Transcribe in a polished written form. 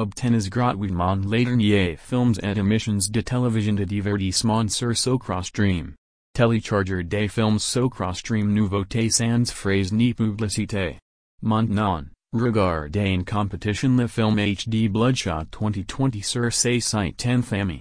obtenas gratuitamente laternier films et émissions de télévision de divertissement sur Sokrostream. Télécharger des films Sokrostream nouveautés sans frais ni publicité. Maintenant, regardez en competition le film HD Bloodshot 2020 sur ses sites en famille.